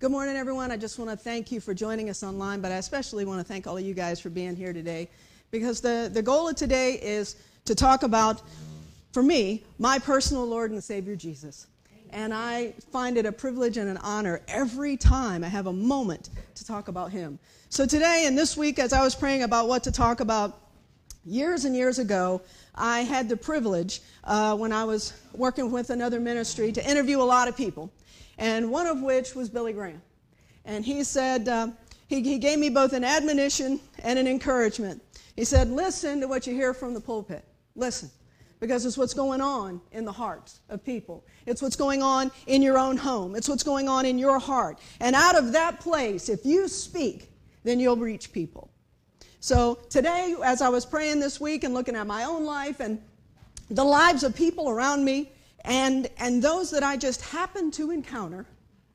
Good morning, everyone. I just want to thank you for joining us online, but I especially want to thank all of you guys for being here today, because the goal of today is to talk about, for me, my personal Lord and Savior, Jesus. And I find it a privilege and an honor every time I have a moment to talk about him. So today and this week, as I was praying about what to talk about, years and years ago, I had the privilege, when I was working with another ministry, to interview a lot of people, and one of which was Billy Graham. And he said, he gave me both an admonition and an encouragement. He said, listen to what you hear from the pulpit. Listen, because it's what's going on in the hearts of people. It's what's going on in your own home. It's what's going on in your heart. And out of that place, if you speak, then you'll reach people. So today, as I was praying this week and looking at my own life and the lives of people around me and those that I just happened to encounter,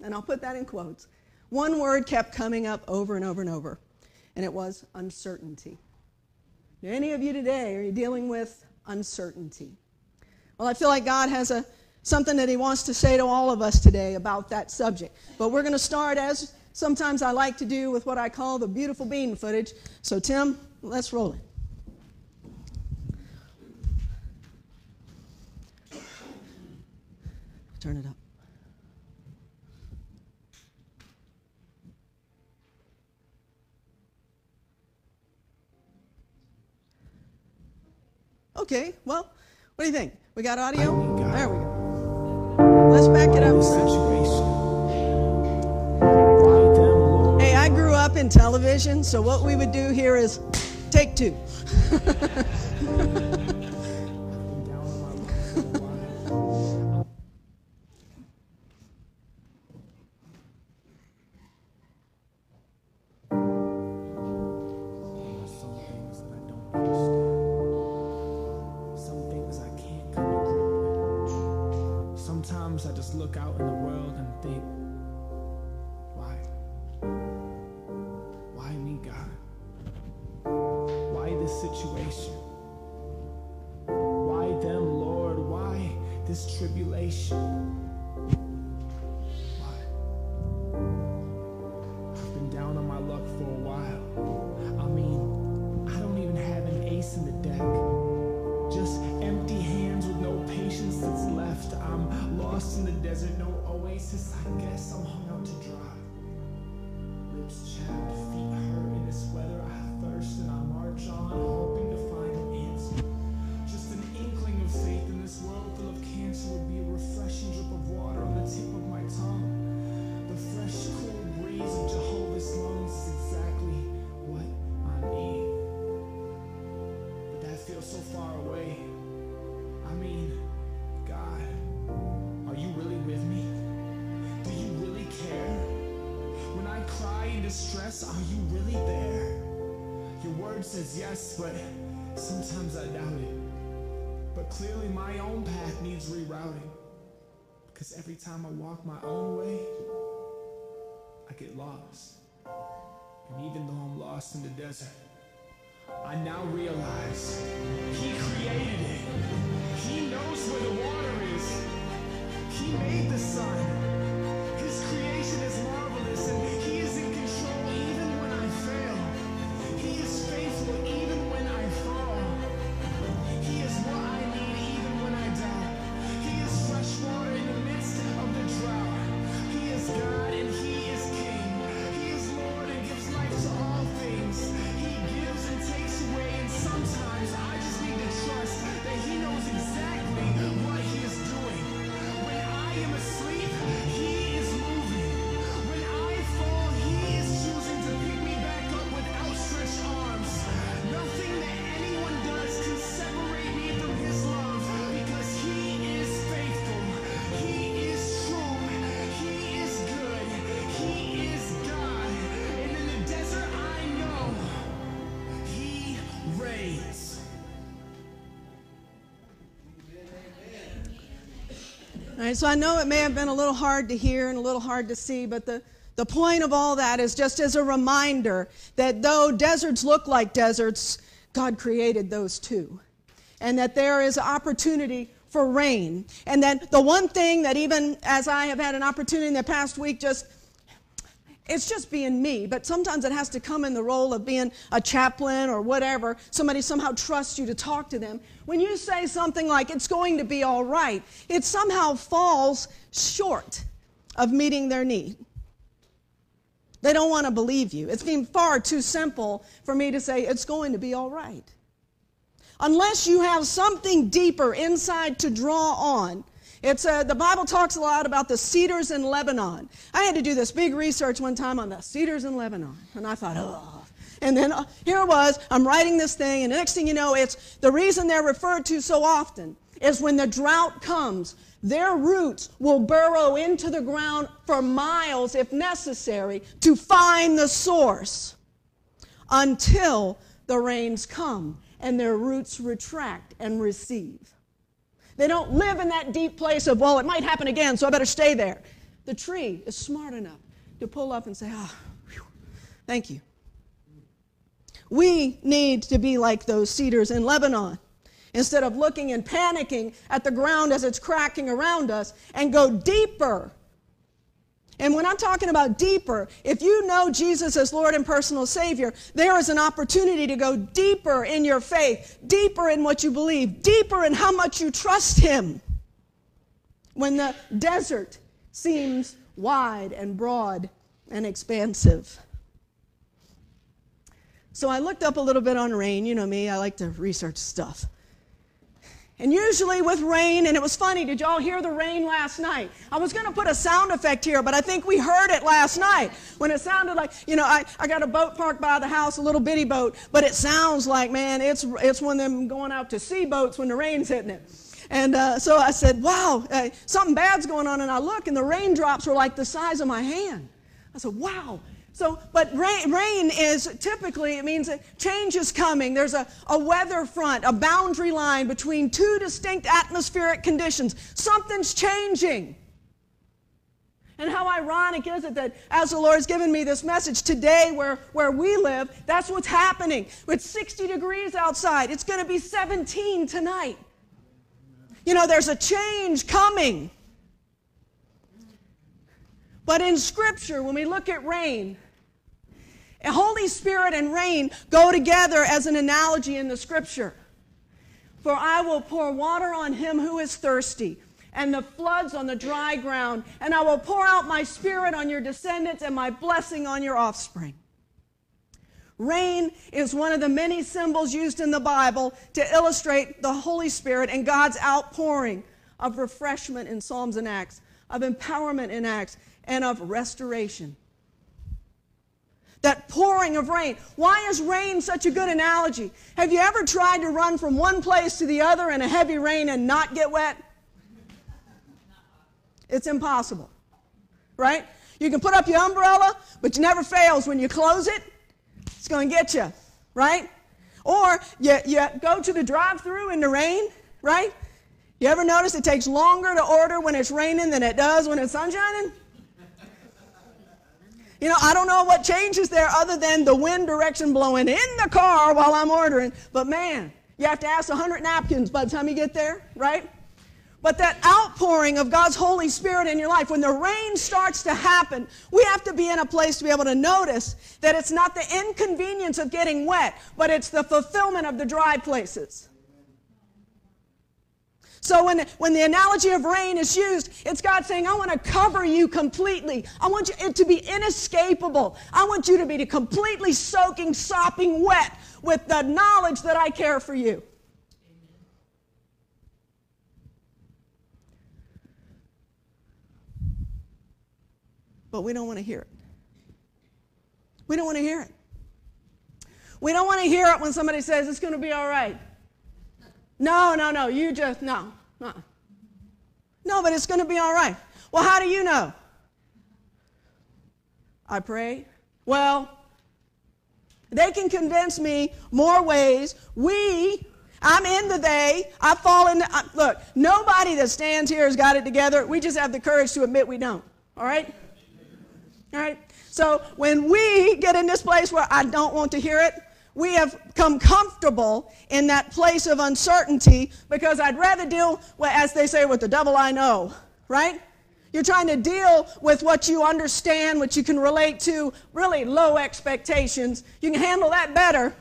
and I'll put that in quotes, one word kept coming up over and over and over, and it was uncertainty. Do any of you today, are you dealing with uncertainty? Well, I feel like God has something that he wants to say to all of us today about that subject. But we're going to start, as sometimes I like to do, with what I call the beautiful bean footage. So Tim, let's roll it. Turn it up. Okay, well, what do you think? We got audio? There we go. Let's back it up. I grew up in television, so what we would do here is take two. Yes, but sometimes I doubt it. But clearly my own path needs rerouting, because every time I walk my own way, I get lost. And even though I'm lost in the desert, I now realize he created it. He knows where the water is. He made the sun. His creation is marvelous, and he is in control even when I fail. He is faithful even when I fall. He is what I need even when I doubt. He is fresh water in the midst of the drought. He is God and he is King. He is Lord and gives life to all things. He gives and takes away, and sometimes I just need to trust that he knows exactly what he is doing. When I am asleep, he is moving. When I fall, he is choosing to pick me back up with outstretched arms. Nothing that anyone does can separate me from his love, because he is faithful, he is true, he is good, he is God. And in the desert I know he reigns. All right, so I know it may have been a little hard to hear and a little hard to see, but the point of all that is just as a reminder that though deserts look like deserts, God created those too. And that there is opportunity for rain. And that the one thing that, even as I have had an opportunity in the past week, just It's just being me, but sometimes it has to come in the role of being a chaplain or whatever. Somebody somehow trusts you to talk to them. When you say something like, it's going to be all right, it somehow falls short of meeting their need. They don't want to believe you. It's been far too simple for me to say, it's going to be all right. Unless you have something deeper inside to draw on. The Bible talks a lot about the cedars in Lebanon. I had to do this big research one time on the cedars in Lebanon. And I thought, oh. And then here it was, I'm writing this thing, and the next thing you know, it's the reason they're referred to so often is when the drought comes, their roots will burrow into the ground for miles, if necessary, to find the source until the rains come and their roots retract and receive. They don't live in that deep place of, well, it might happen again, so I better stay there. The tree is smart enough to pull up and say, ah, oh, thank you. We need to be like those cedars in Lebanon. Instead of looking and panicking at the ground as it's cracking around us, and go deeper. And when I'm talking about deeper, if you know Jesus as Lord and personal Savior, there is an opportunity to go deeper in your faith, deeper in what you believe, deeper in how much you trust Him. When the desert seems wide and broad and expansive. So I looked up a little bit on rain. You know me, I like to research stuff. And usually with rain, and it was funny, did y'all hear the rain last night? I was going to put a sound effect here, but I think we heard it last night when it sounded like, you know, I got a boat parked by the house, a little bitty boat, but it sounds like, man, it's one of them going out to sea boats when the rain's hitting it. And so I said, wow, something bad's going on, and I look, and the raindrops were like the size of my hand. I said, wow. So, but rain is typically, it means that change is coming. There's a weather front, a boundary line between two distinct atmospheric conditions. Something's changing. And how ironic is it that as the Lord's given me this message today where we live, that's what's happening. It's 60 degrees outside. It's going to be 17 tonight. You know, there's a change coming. But in Scripture, when we look at rain, Holy Spirit and rain go together as an analogy in the Scripture. For I will pour water on him who is thirsty, and the floods on the dry ground, and I will pour out my Spirit on your descendants and my blessing on your offspring. Rain is one of the many symbols used in the Bible to illustrate the Holy Spirit and God's outpouring of refreshment in Psalms and Acts, of empowerment in Acts, and of restoration. That pouring of rain. Why is rain such a good analogy? Have you ever tried to run from one place to the other in a heavy rain and not get wet? It's impossible, right? You can put up your umbrella, but it never fails. When you close it, it's going to get you, right? Or you go to the drive-thru in the rain, right? You ever notice it takes longer to order when it's raining than it does when it's sunshining? You know, I don't know what changes there other than the wind direction blowing in the car while I'm ordering. But man, you have to ask 100 napkins by the time you get there, right? But that outpouring of God's Holy Spirit in your life, when the rain starts to happen, we have to be in a place to be able to notice that it's not the inconvenience of getting wet, but it's the fulfillment of the dry places. So when the analogy of rain is used, it's God saying, I want to cover you completely. I want it to be inescapable. I want you to be completely soaking, sopping wet with the knowledge that I care for you. Amen. But we don't want to hear it. We don't want to hear it. We don't want to hear it when somebody says, it's going to be all right. No, you just, no. Uh-uh. No, but it's going to be all right. Well, how do you know? I pray. Well, they can convince me more ways. I'm in the they. I fall into, look, nobody that stands here has got it together. We just have the courage to admit we don't. All right? All right? So when we get in this place where I don't want to hear it, we have come comfortable in that place of uncertainty because I'd rather deal, as they say, with the devil I know, right? You're trying to deal with what you understand, what you can relate to, really low expectations. You can handle that better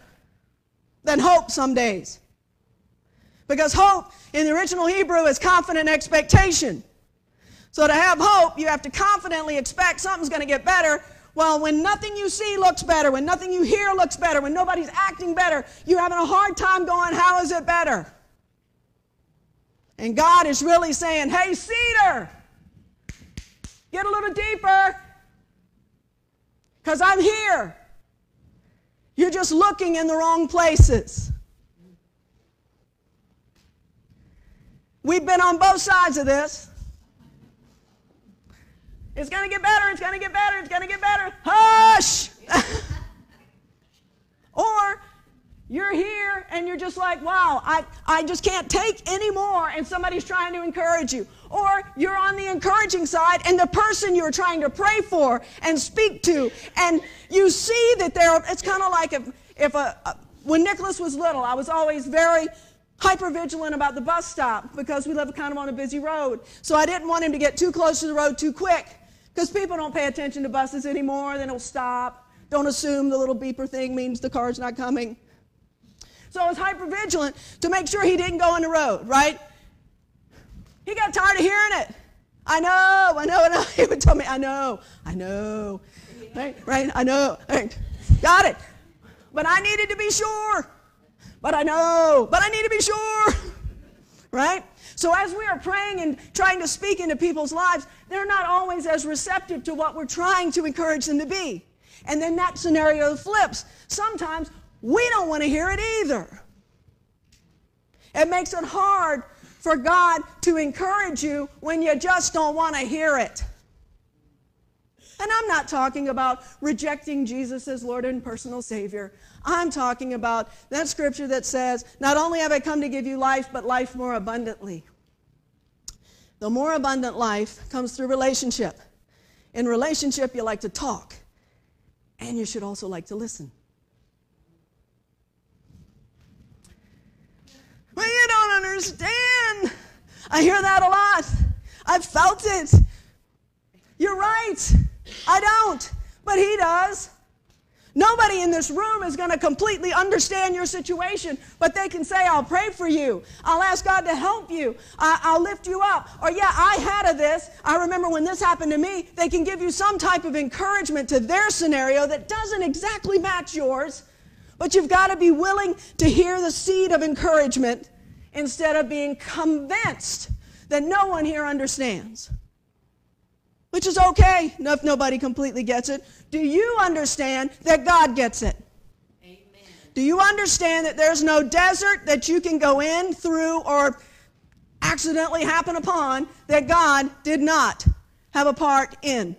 than hope some days. Because hope in the original Hebrew is confident expectation. So to have hope, you have to confidently expect something's going to get better. Well, when nothing you see looks better, when nothing you hear looks better, when nobody's acting better, you're having a hard time going, how is it better? And God is really saying, hey, Cedar, get a little deeper, because I'm here. You're just looking in the wrong places. We've been on both sides of this. It's going to get better, it's going to get better, it's going to get better. Hush! Or you're here and you're just like, wow, I just can't take anymore, and somebody's trying to encourage you. Or you're on the encouraging side, and the person you're trying to pray for and speak to, and you see that they're, it's kind of like when Nicholas was little, I was always very hypervigilant about the bus stop because we live kind of on a busy road. So I didn't want him to get too close to the road too quick, because people don't pay attention to buses anymore. Then it'll stop. Don't assume the little beeper thing means the car's not coming. So I was hypervigilant to make sure he didn't go on the road, right? He got tired of hearing it. I know. He would tell me, I know. Right? I know. Right. Got it. But I needed to be sure. But I know, but I need to be sure, right? So as we are praying and trying to speak into people's lives, they're not always as receptive to what we're trying to encourage them to be. And then that scenario flips. Sometimes we don't want to hear it either. It makes it hard for God to encourage you when you just don't want to hear it. And I'm not talking about rejecting Jesus as Lord and personal Savior. I'm talking about that scripture that says, not only have I come to give you life, but life more abundantly. The more abundant life comes through relationship. In relationship, you like to talk, and you should also like to listen. Well, you don't understand. I hear that a lot. I've felt it. You're right. I don't, but he does. Nobody in this room is going to completely understand your situation, but they can say, I'll pray for you. I'll ask God to help you. I'll lift you up. Or, yeah, I had of this. I remember when this happened to me. They can give you some type of encouragement to their scenario that doesn't exactly match yours, but you've got to be willing to hear the seed of encouragement instead of being convinced that no one here understands. Which is okay if nobody completely gets it. Do you understand that God gets it? Amen. Do you understand that there's no desert that you can go in, through, or accidentally happen upon that God did not have a part in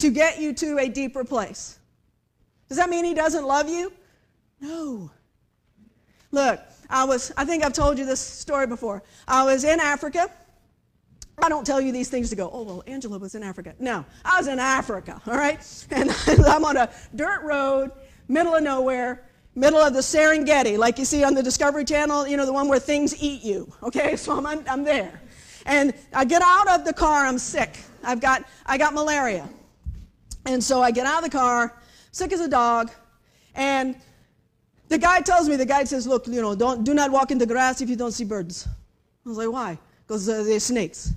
to get you to a deeper place? Does that mean he doesn't love you? No. Look, I think I've told you this story before. I was in Africa. I don't tell you these things to go, oh, well, Angela was in Africa. No, I was in Africa, all right? And I'm on a dirt road, middle of nowhere, middle of the Serengeti, like you see on the Discovery Channel, you know, the one where things eat you, okay? So I'm there. And I get out of the car, I'm sick. I got malaria. And so I get out of the car, sick as a dog, and the guide says, look, you know, do not walk in the grass if you don't see birds. I was like, why? Because they're snakes.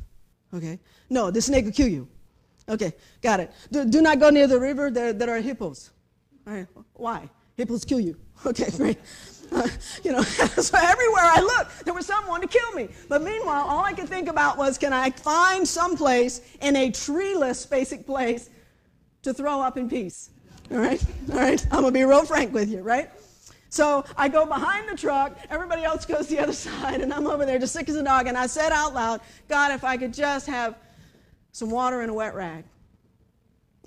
Okay. No, the snake will kill you. Okay, got it. Do not go near the river. There are hippos. All right. Why? Hippos kill you. Okay, great. You know, so everywhere I looked, there was someone to kill me. But meanwhile, all I could think about was, can I find some place in a treeless, basic place to throw up in peace? All right? All right? I'm going to be real frank with you, right? So I go behind the truck, everybody else goes the other side, and I'm over there just sick as a dog, and I said out loud, God, if I could just have some water and a wet rag.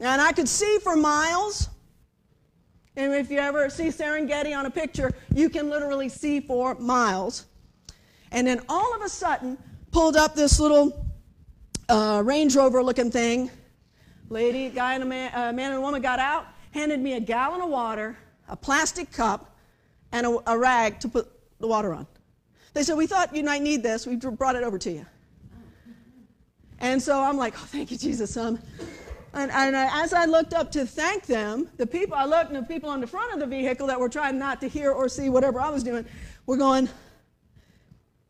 And I could see for miles, and if you ever see Serengeti on a picture, you can literally see for miles. And then all of a sudden, pulled up this little Range Rover looking thing. Lady, guy, and a man and a woman got out, handed me a gallon of water, a plastic cup, and a rag to put the water on. They said, we thought you might need this. We brought it over to you. And so I'm like, oh, thank you, Jesus. As I looked up to thank them, I looked and the people on the front of the vehicle that were trying not to hear or see whatever I was doing were going.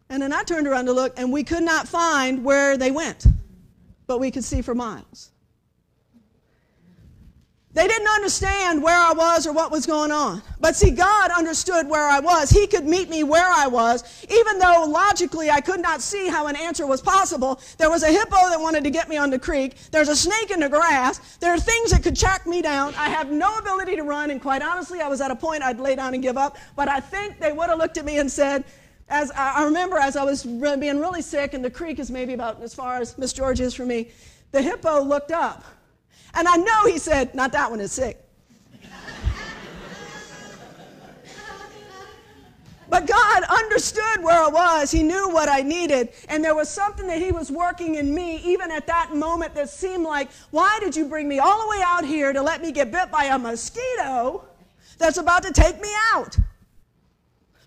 And then I turned around to look, and we could not find where they went, but we could see for miles. They didn't understand where I was or what was going on. But see, God understood where I was. He could meet me where I was. Even though logically I could not see how an answer was possible, there was a hippo that wanted to get me on the creek. There's a snake in the grass. There are things that could track me down. I have no ability to run, and quite honestly, I was at a point I'd lay down and give up. But I think they would have looked at me and said, as I was being really sick, and the creek is maybe about as far as Miss George is for me, the hippo looked up. And I know he said, not that one is sick. But God understood where I was. He knew what I needed. And there was something that he was working in me, even at that moment, that seemed like, why did you bring me all the way out here to let me get bit by a mosquito that's about to take me out?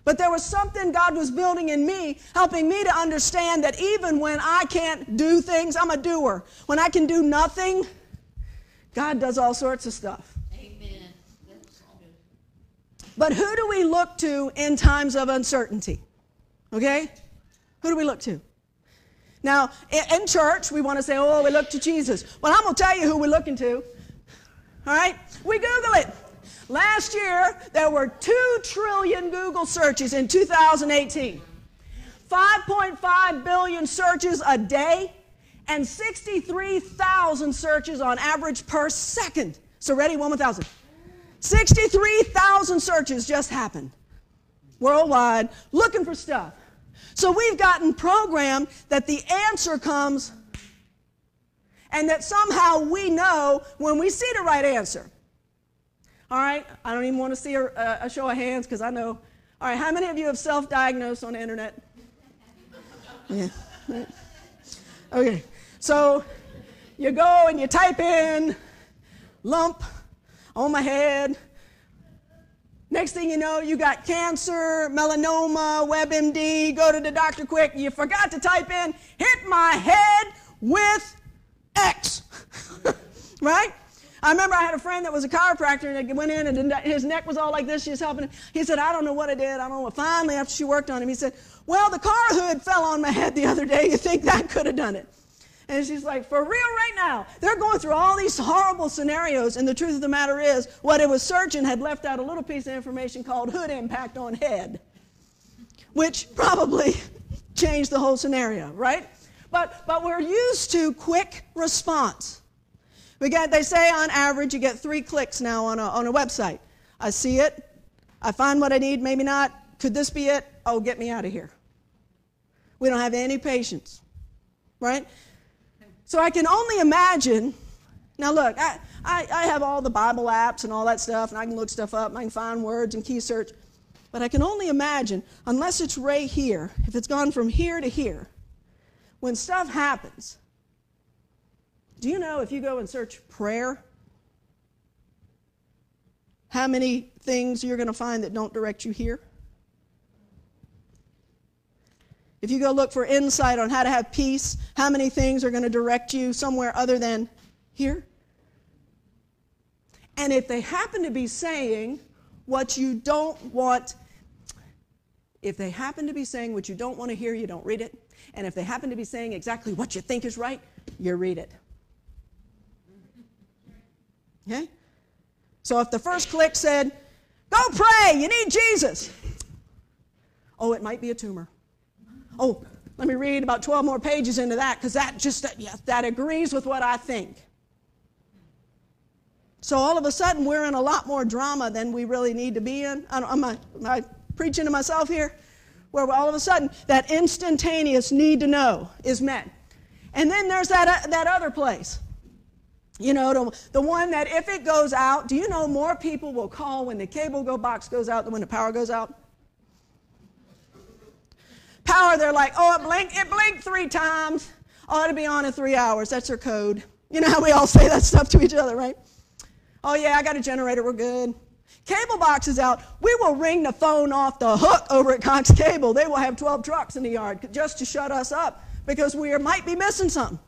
But there was something God was building in me, helping me to understand that even when I can't do things, I'm a doer. When I can do nothing, God does all sorts of stuff. Amen. But who do we look to in times of uncertainty? Okay? Who do we look to? Now, in church, we want to say, oh, we look to Jesus. Well, I'm going to tell you who we're looking to. All right? We Google it. Last year, there were 2 trillion Google searches in 2018. 5.5 billion searches a day. And 63,000 searches on average per second. So ready, 1,000. 63,000 searches just happened worldwide looking for stuff. So we've gotten programmed that the answer comes and that somehow we know when we see the right answer. All right, I don't even want to see a show of hands because I know. All right, how many of you have self-diagnosed on the internet? Yeah, right. Okay. So you go and you type in lump on my head. Next thing you know, you got cancer, melanoma, WebMD, go to the doctor quick. You forgot to type in hit my head with X, right? I remember I had a friend that was a chiropractor and went in and his neck was all like this. She was helping him. He said, I don't know what I did. I don't know what. Finally, after she worked on him, he said, well, the car hood fell on my head the other day. You think that could have done it? And she's like, for real right now? They're going through all these horrible scenarios, and the truth of the matter is what it was searching had left out a little piece of information called hood impact on head, which probably changed the whole scenario, right? But we're used to quick response. They say on average you get 3 clicks now on a website. I see it. I find what I need. Maybe not. Could this be it? Oh, get me out of here. We don't have any patience, right? So I can only imagine. Now look, I have all the Bible apps and all that stuff, and I can look stuff up, and I can find words and key search. But I can only imagine, unless it's right here, if it's gone from here to here, when stuff happens. Do you know if you go and search prayer, how many things you're going to find that don't direct you here? If you go look for insight on how to have peace, how many things are going to direct you somewhere other than here? And if they happen to be saying what you don't want, if they happen to be saying what you don't want to hear, you don't read it. And if they happen to be saying exactly what you think is right, you read it. Okay? So if the first click said, go pray, you need Jesus. Oh, it might be a tumor. Oh, let me read about 12 more pages into that because that agrees with what I think. So all of a sudden, we're in a lot more drama than we really need to be in. Am I preaching to myself here? Where all of a sudden, that instantaneous need to know is met. And then there's that other place. You know, the one that if it goes out, do you know more people will call when the box goes out than when the power goes out? Power, they're like, oh, it blinked 3 times. Oh, it'll be on in 3 hours. That's their code. You know how we all say that stuff to each other, right? Oh, yeah, I got a generator. We're good. Cable box is out. We will ring the phone off the hook over at Cox Cable. They will have 12 trucks in the yard just to shut us up because we might be missing something.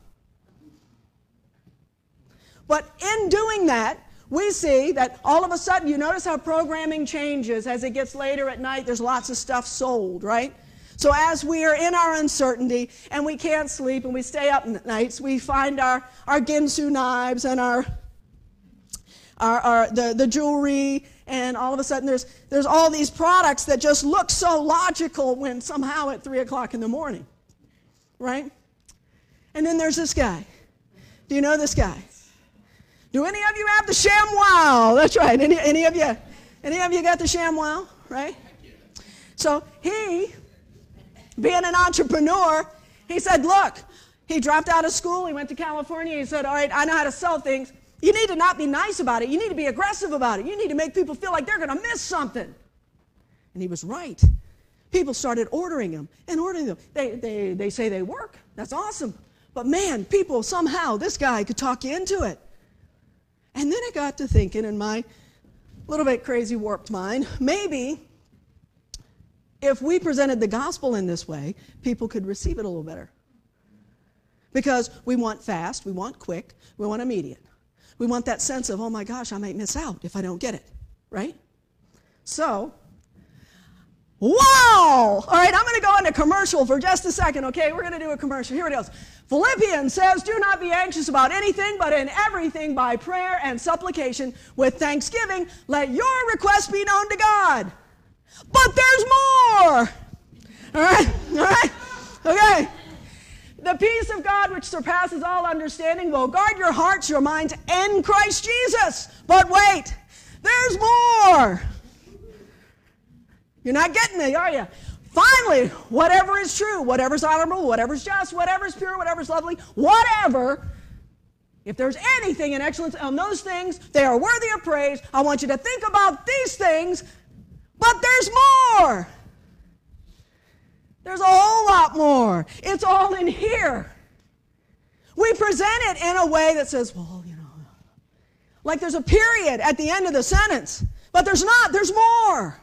But in doing that, we see that all of a sudden, you notice how programming changes. As it gets later at night, there's lots of stuff sold, right? So as we are in our uncertainty and we can't sleep and we stay up at nights, we find our Ginsu knives and the jewelry, and all of a sudden there's all these products that just look so logical when somehow at 3 o'clock in the morning, right? And then there's this guy. Do you know this guy? Do any of you have the ShamWow? That's right. Any of you got the ShamWow, right? So he, being an entrepreneur, he said, look, he dropped out of school. He went to California. He said, all right, I know how to sell things. You need to not be nice about it. You need to be aggressive about it. You need to make people feel like they're going to miss something. And he was right. People started ordering them and ordering them. They say they work. That's awesome. But man, people somehow, this guy could talk you into it. And then I got to thinking in my little bit crazy, warped mind, maybe if we presented the gospel in this way, people could receive it a little better. Because we want fast, we want quick, we want immediate. We want that sense of, oh my gosh, I might miss out if I don't get it, right? So, wow! All right, I'm going to go on a commercial for just a second, okay? We're going to do a commercial. Here it is. Philippians says, do not be anxious about anything, but in everything by prayer and supplication with thanksgiving, let your requests be known to God. But there's more! All right? All right? Okay. The peace of God which surpasses all understanding will guard your hearts, your minds, in Christ Jesus. But wait, there's more! You're not getting me, are you? Finally, whatever is true, whatever's honorable, whatever's just, whatever's pure, whatever's lovely, whatever, if there's anything in excellence on those things, they are worthy of praise. I want you to think about these things, but there's more. There's a whole lot more. It's all in here. We present it in a way that says, well, you know, like there's a period at the end of the sentence, but there's not, there's more.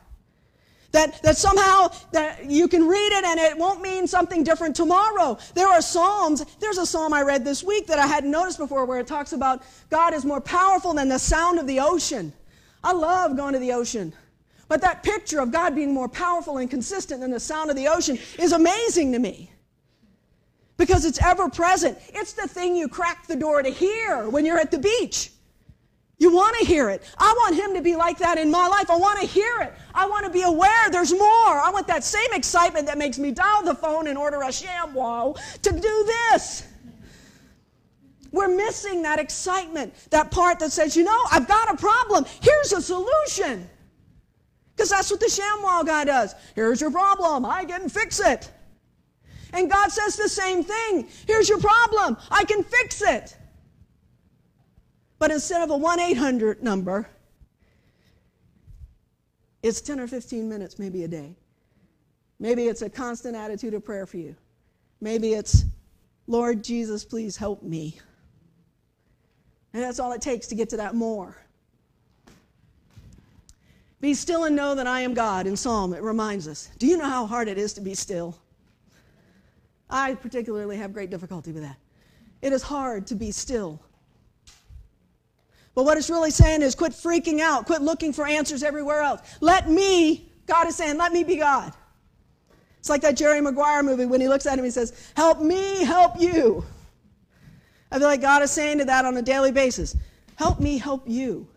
That somehow that you can read it and it won't mean something different tomorrow. There are psalms. There's a psalm I read this week that I hadn't noticed before where it talks about God is more powerful than the sound of the ocean. I love going to the ocean. But that picture of God being more powerful and consistent than the sound of the ocean is amazing to me. Because it's ever present. It's the thing you crack the door to hear when you're at the beach. You want to hear it. I want him to be like that in my life. I want to hear it. I want to be aware there's more. I want that same excitement that makes me dial the phone and order a ShamWow to do this. We're missing that excitement, that part that says, you know, I've got a problem. Here's a solution. Because that's what the ShamWow guy does. Here's your problem. I can fix it. And God says the same thing. Here's your problem. I can fix it. But instead of a 1-800 number, it's 10 or 15 minutes, maybe a day. Maybe it's a constant attitude of prayer for you. Maybe it's, Lord Jesus, please help me. And that's all it takes to get to that more. Be still and know that I am God. In Psalm, it reminds us. Do you know how hard it is to be still? I particularly have great difficulty with that. It is hard to be still. But what it's really saying is quit freaking out. Quit looking for answers everywhere else. Let me, God is saying, let me be God. It's like that Jerry Maguire movie when he looks at him, he says, help me, help you. I feel like God is saying to that on a daily basis. Help me, help you.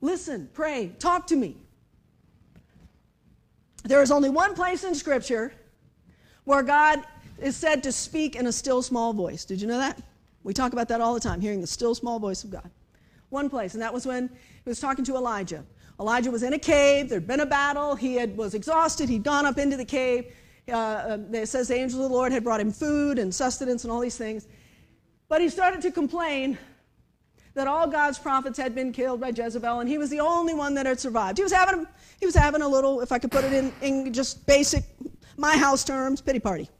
Listen, pray, talk to me. There is only one place in Scripture where God is said to speak in a still small voice. Did you know that? We talk about that all the time, hearing the still small voice of God. One place, and that was when he was talking to Elijah. Elijah was in a cave. There'd been a battle. He was exhausted. He'd gone up into the cave. It says the angel of the Lord had brought him food and sustenance and all these things. But he started to complain that all God's prophets had been killed by Jezebel, and he was the only one that had survived. He was having a little, if I could put it in just basic my house terms, pity party.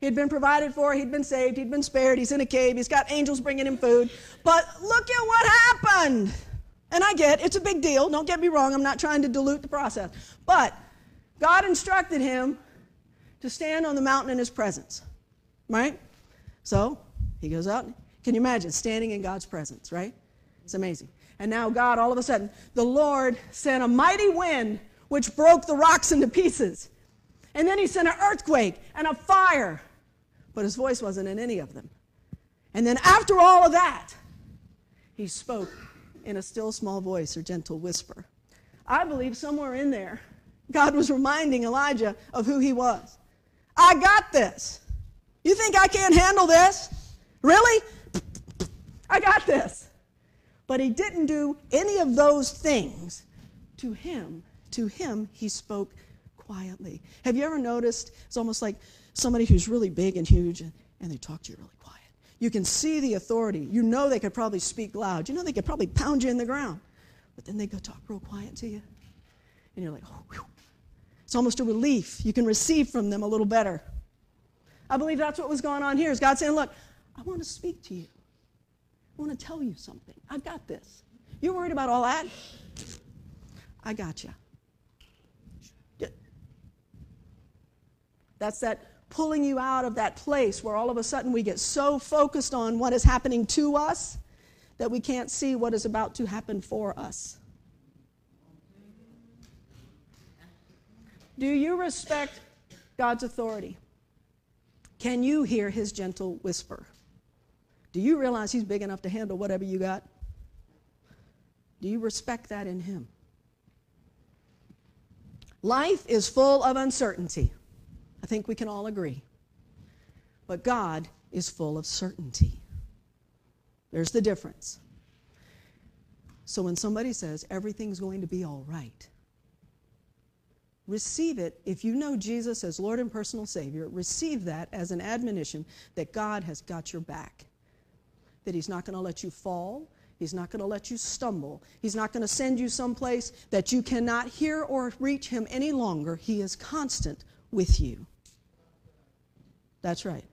He had been provided for, he'd been saved, he'd been spared, he's in a cave, he's got angels bringing him food. But look at what happened. And I get, it's a big deal, don't get me wrong, I'm not trying to dilute the process. But God instructed him to stand on the mountain in his presence, right? So he goes out, Can you imagine standing in God's presence, right? It's amazing. And now God, all of a sudden, the Lord sent a mighty wind which broke the rocks into pieces. And then he sent an earthquake and a fire. But his voice wasn't in any of them. And then after all of that, he spoke in a still small voice or gentle whisper. I believe somewhere in there, God was reminding Elijah of who he was. I got this. You think I can't handle this? Really? I got this. But he didn't do any of those things. To him, he spoke quietly. Have you ever noticed it's almost like somebody who's really big and huge and they talk to you really quiet? You can see the authority. You know they could probably speak loud. You know they could probably pound you in the ground. But then they go talk real quiet to you. And you're like, oh, whew. It's almost a relief. You can receive from them a little better. I believe that's what was going on here, is God saying, look, I want to speak to you. I want to tell you something. I've got this. You're worried about all that? I got you. That's that pulling you out of that place where all of a sudden we get so focused on what is happening to us that we can't see what is about to happen for us. Do you respect God's authority? Can you hear his gentle whisper? Do you realize he's big enough to handle whatever you got? Do you respect that in him? Life is full of uncertainty. I think we can all agree. But God is full of certainty. There's the difference. So when somebody says everything's going to be all right, receive it. If you know Jesus as Lord and personal Savior, receive that as an admonition that God has got your back, that he's not going to let you fall, he's not going to let you stumble, he's not going to send you someplace that you cannot hear or reach him any longer. He is constant with you. That's right.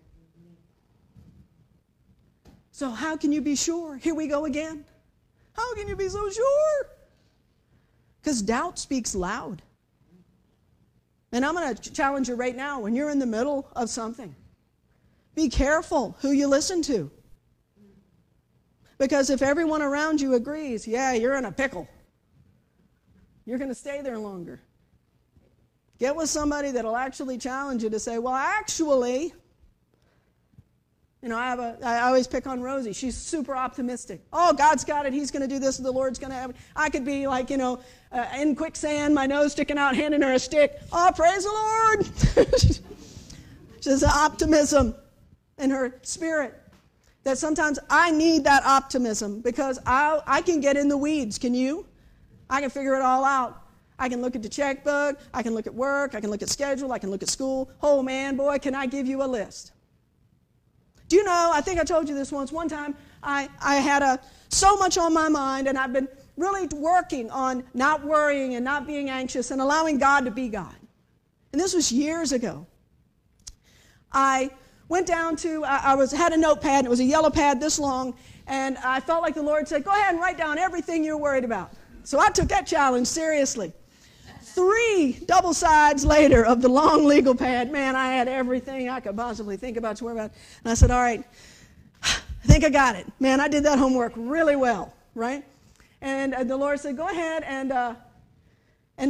So how can you be sure? Here we go again. How can you be so sure? Because doubt speaks loud. And I'm going to challenge you right now, when you're in the middle of something, be careful who you listen to. Because if everyone around you agrees, yeah, you're in a pickle, you're going to stay there longer. Get with somebody that'll actually challenge you to say, well, actually, you know, I always pick on Rosie. She's super optimistic. Oh, God's got it. He's going to do this. And the Lord's going to have it. I could be like, you know, in quicksand, my nose sticking out, handing her a stick. Oh, praise the Lord. She has an optimism in her spirit that sometimes I need that optimism, because I can get in the weeds. Can you? I can figure it all out. I can look at the checkbook. I can look at work. I can look at schedule. I can look at school. Oh, man, boy, can I give you a list. Do you know, I think I told you this once. One time I had so much on my mind, and I've been really working on not worrying and not being anxious and allowing God to be God. And this was years ago. I went down to, I had a notepad, and it was a yellow pad this long, and I felt like the Lord said, go ahead and write down everything you're worried about. So I took that challenge seriously. 3 double sides later of the long legal pad, man, I had everything I could possibly think about, swear about. And I said, all right, I think I got it. Man, I did that homework really well, right? And the Lord said, go ahead and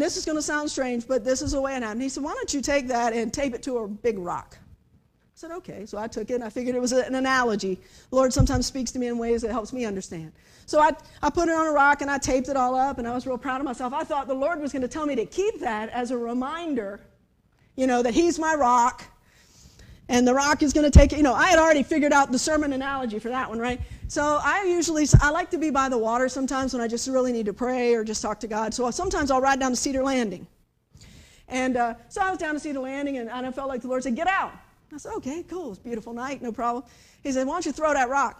this is going to sound strange, but this is a way out. And he said, why don't you take that and tape it to a big rock? I said, okay. So I took it, and I figured it was an analogy. The Lord sometimes speaks to me in ways that helps me understand. So I put it on a rock, and I taped it all up, and I was real proud of myself. I thought the Lord was going to tell me to keep that as a reminder, you know, that he's my rock, and the rock is going to take it. You know, I had already figured out the sermon analogy for that one, right? So I like to be by the water sometimes when I just really need to pray or just talk to God. So sometimes I'll ride down to Cedar Landing. And so I was down to Cedar Landing, and I felt like the Lord said, get out. I said, okay, cool. It's a beautiful night, no problem. He said, why don't you throw that rock?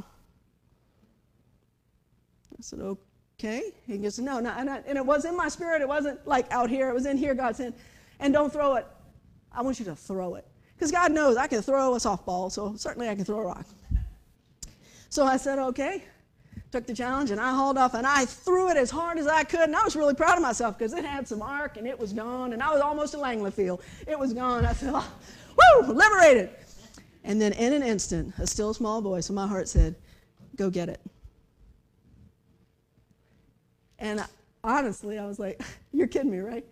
I said, okay. He goes, no. And it was in my spirit. It wasn't like out here. It was in here. God said, and don't throw it. I want you to throw it. Because God knows I can throw a softball, so certainly I can throw a rock. So I said, okay. Took the challenge, and I hauled off, and I threw it as hard as I could, and I was really proud of myself because it had some arc, and it was gone, and I was almost at Langley Field. It was gone. I said, oh, woo, liberated. And then in an instant, a still small voice in my heart said, go get it. And honestly, I was like, you're kidding me, right?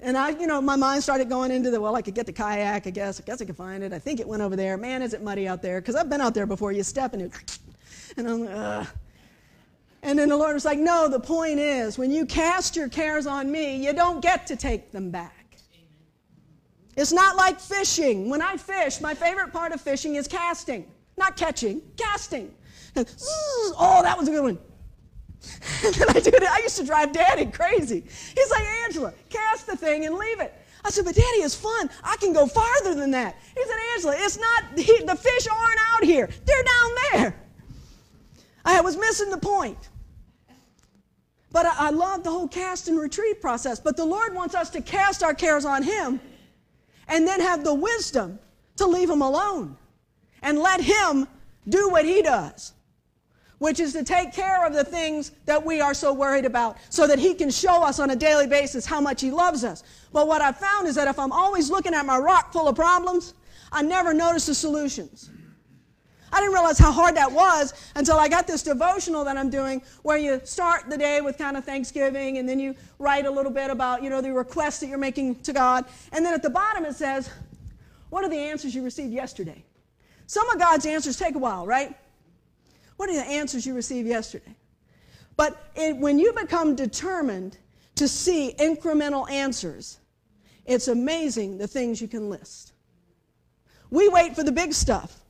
And I, you know, my mind started going into the, well, I could get the kayak, I guess I could find it. I think it went over there. Man, is it muddy out there? Because I've been out there before. You step and it, and I'm like, ugh. And then the Lord was like, no, the point is, when you cast your cares on me, you don't get to take them back. Amen. It's not like fishing. When I fish, my favorite part of fishing is casting. Not catching, casting. And, oh, that was a good one. And then I did it. I used to drive Daddy crazy. He's like, Angela, cast the thing and leave it. I said, but Daddy, it's fun. I can go farther than that. He said, Angela, it's not, the fish aren't out here. They're down there. I was missing the point. But I love the whole cast and retrieve process. But the Lord wants us to cast our cares on Him and then have the wisdom to leave them alone and let Him do what He does, which is to take care of the things that we are so worried about so that He can show us on a daily basis how much He loves us. But what I found is that if I'm always looking at my rock full of problems, I never notice the solutions. I didn't realize how hard that was until I got this devotional that I'm doing where you start the day with kind of thanksgiving and then you write a little bit about, you know, the requests that you're making to God. And then at the bottom it says, what are the answers you received yesterday? Some of God's answers take a while, right? What are the answers you received yesterday? But when you become determined to see incremental answers, it's amazing the things you can list. We wait for the big stuff.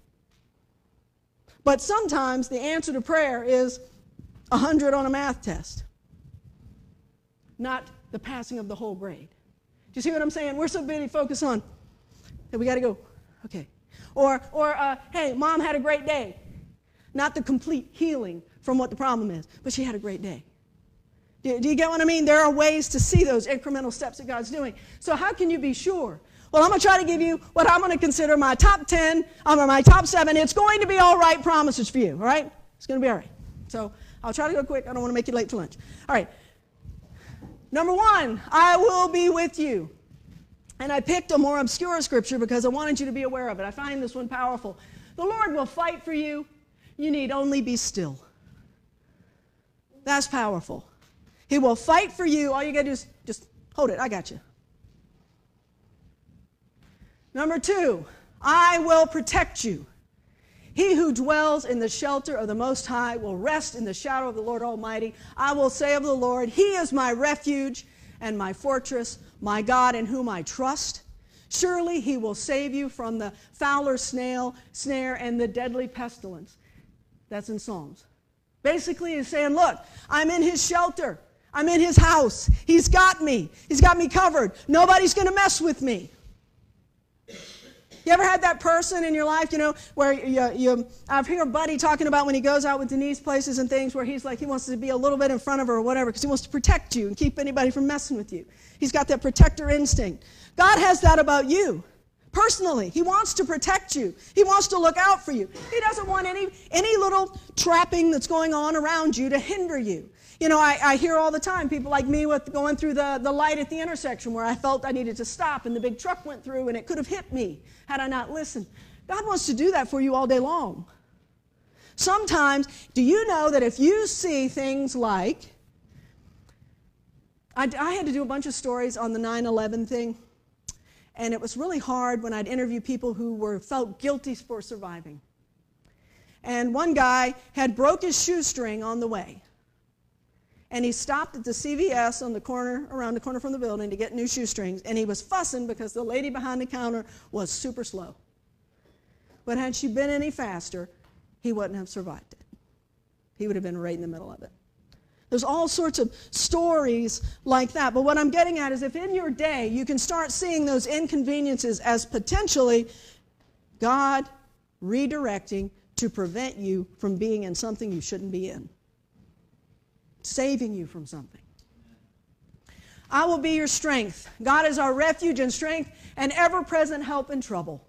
But sometimes the answer to prayer is 100 on a math test, not the passing of the whole grade. Do you see what I'm saying? We're so busy focused on that we got to go, okay. Or hey, Mom had a great day. Not the complete healing from what the problem is, but she had a great day. Do you get what I mean? There are ways to see those incremental steps that God's doing. So how can you be sure? Well, I'm going to try to give you what I'm going to consider my top 10 or my top 7. It's going to be all right promises for you, all right? It's going to be all right. So I'll try to go quick. I don't want to make you late for lunch. All right. Number 1, I will be with you. And I picked a more obscure scripture because I wanted you to be aware of it. I find this one powerful. The Lord will fight for you. You need only be still. That's powerful. He will fight for you. All you got to do is just hold it. I got you. Number 2, I will protect you. He who dwells in the shelter of the Most High will rest in the shadow of the Lord Almighty. I will say of the Lord, He is my refuge and my fortress, my God in whom I trust. Surely He will save you from the fowler's snare and the deadly pestilence. That's in Psalms. Basically, He's saying, look, I'm in His shelter. I'm in His house. He's got me. He's got me covered. Nobody's going to mess with me. You ever had that person in your life, you know, where I've heard a buddy talking about when he goes out with Denise places and things where he's like, he wants to be a little bit in front of her or whatever because he wants to protect you and keep anybody from messing with you. He's got that protector instinct. God has that about you. Personally, He wants to protect you. He wants to look out for you. He doesn't want any little trapping that's going on around you to hinder you. You know, I hear all the time people like me with going through the light at the intersection where I felt I needed to stop and the big truck went through and it could have hit me had I not listened. God wants to do that for you all day long. Sometimes, do you know that if you see things like, I had to do a bunch of stories on the 9/11 thing. And it was really hard when I'd interview people who felt guilty for surviving. And one guy had broke his shoestring on the way. And he stopped at the CVS around the corner from the building to get new shoestrings. And he was fussing because the lady behind the counter was super slow. But had she been any faster, he wouldn't have survived it. He would have been right in the middle of it. There's all sorts of stories like that. But what I'm getting at is if in your day you can start seeing those inconveniences as potentially God redirecting to prevent you from being in something you shouldn't be in, saving you from something. I will be your strength. God is our refuge and strength and ever-present help in trouble.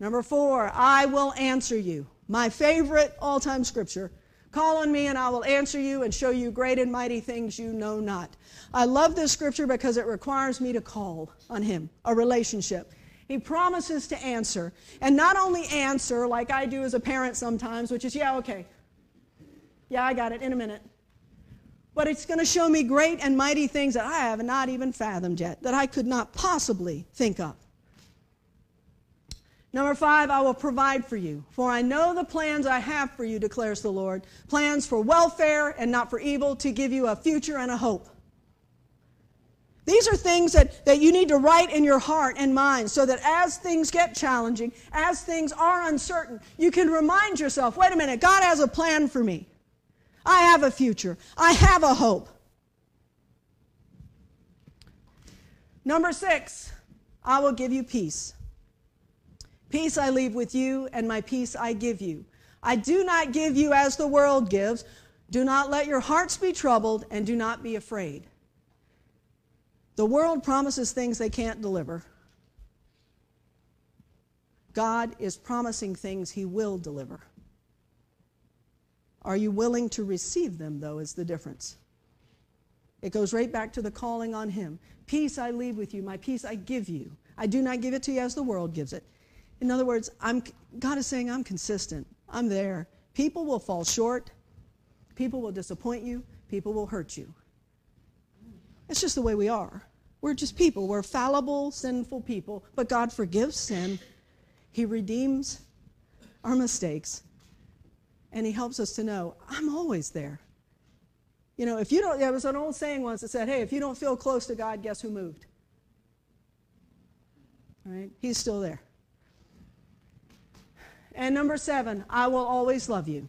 Number 4, I will answer you. My favorite all-time scripture. Call on me and I will answer you and show you great and mighty things you know not. I love this scripture because it requires me to call on Him, a relationship. He promises to answer. And not only answer like I do as a parent sometimes, which is, yeah, okay. Yeah, I got it in a minute. But it's going to show me great and mighty things that I have not even fathomed yet, that I could not possibly think up. Number 5, I will provide for you, for I know the plans I have for you, declares the Lord, plans for welfare and not for evil, to give you a future and a hope. These are things that you need to write in your heart and mind so that as things get challenging, as things are uncertain, you can remind yourself, wait a minute, God has a plan for me. I have a future. I have a hope. Number 6, I will give you peace. Peace I leave with you, and my peace I give you. I do not give you as the world gives. Do not let your hearts be troubled, and do not be afraid. The world promises things they can't deliver. God is promising things he will deliver. Are you willing to receive them, though, is the difference. It goes right back to the calling on him. Peace I leave with you, my peace I give you. I do not give it to you as the world gives it. In other words, God is saying, I'm consistent. I'm there. People will fall short. People will disappoint you. People will hurt you. It's just the way we are. We're just people. We're fallible, sinful people. But God forgives sin. He redeems our mistakes. And he helps us to know, I'm always there. You know, if you don't, there was an old saying once that said, hey, if you don't feel close to God, guess who moved? All right? He's still there. And number 7, I will always love you.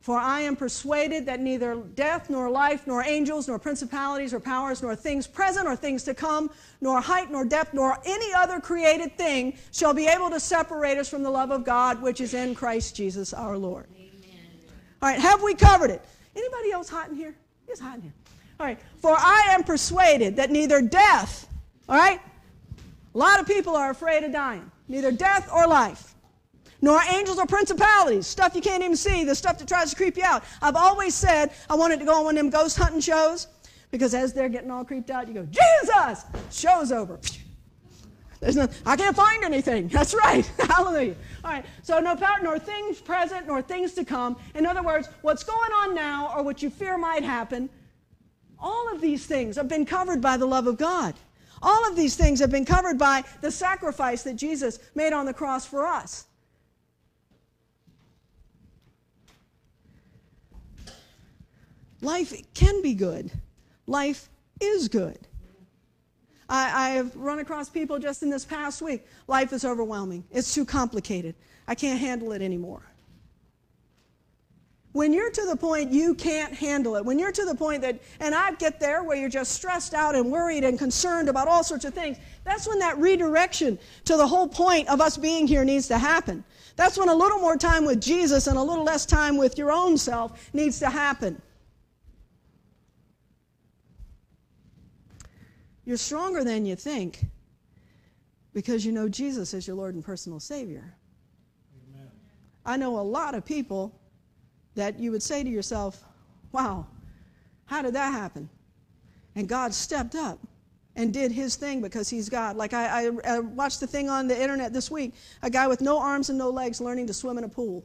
For I am persuaded that neither death, nor life, nor angels, nor principalities, or powers, nor things present, or things to come, nor height, nor depth, nor any other created thing shall be able to separate us from the love of God, which is in Christ Jesus our Lord. Amen. All right, have we covered it? Anybody else hot in here? It's hot in here. All right, for I am persuaded that neither death, all right, a lot of people are afraid of dying, neither death or life, nor angels or principalities, stuff you can't even see, the stuff that tries to creep you out. I've always said I wanted to go on one of them ghost hunting shows, because as they're getting all creeped out, you go, Jesus! Show's over. There's no, I can't find anything. That's right. Hallelujah. All right, so no power, nor things present, nor things to come. In other words, what's going on now or what you fear might happen, all of these things have been covered by the love of God. All of these things have been covered by the sacrifice that Jesus made on the cross for us. Life can be good. Life is good. I have run across people just in this past week. Life is overwhelming. It's too complicated. I can't handle it anymore. When you're to the point you can't handle it, when you're to the point that, and I get there where you're just stressed out and worried and concerned about all sorts of things, that's when that redirection to the whole point of us being here needs to happen. That's when a little more time with Jesus and a little less time with your own self needs to happen. You're stronger than you think because you know Jesus is your Lord and personal Savior. Amen. I know a lot of people that you would say to yourself, wow, how did that happen? And God stepped up and did his thing because he's God. Like I watched the thing on the internet this week, a guy with no arms and no legs learning to swim in a pool.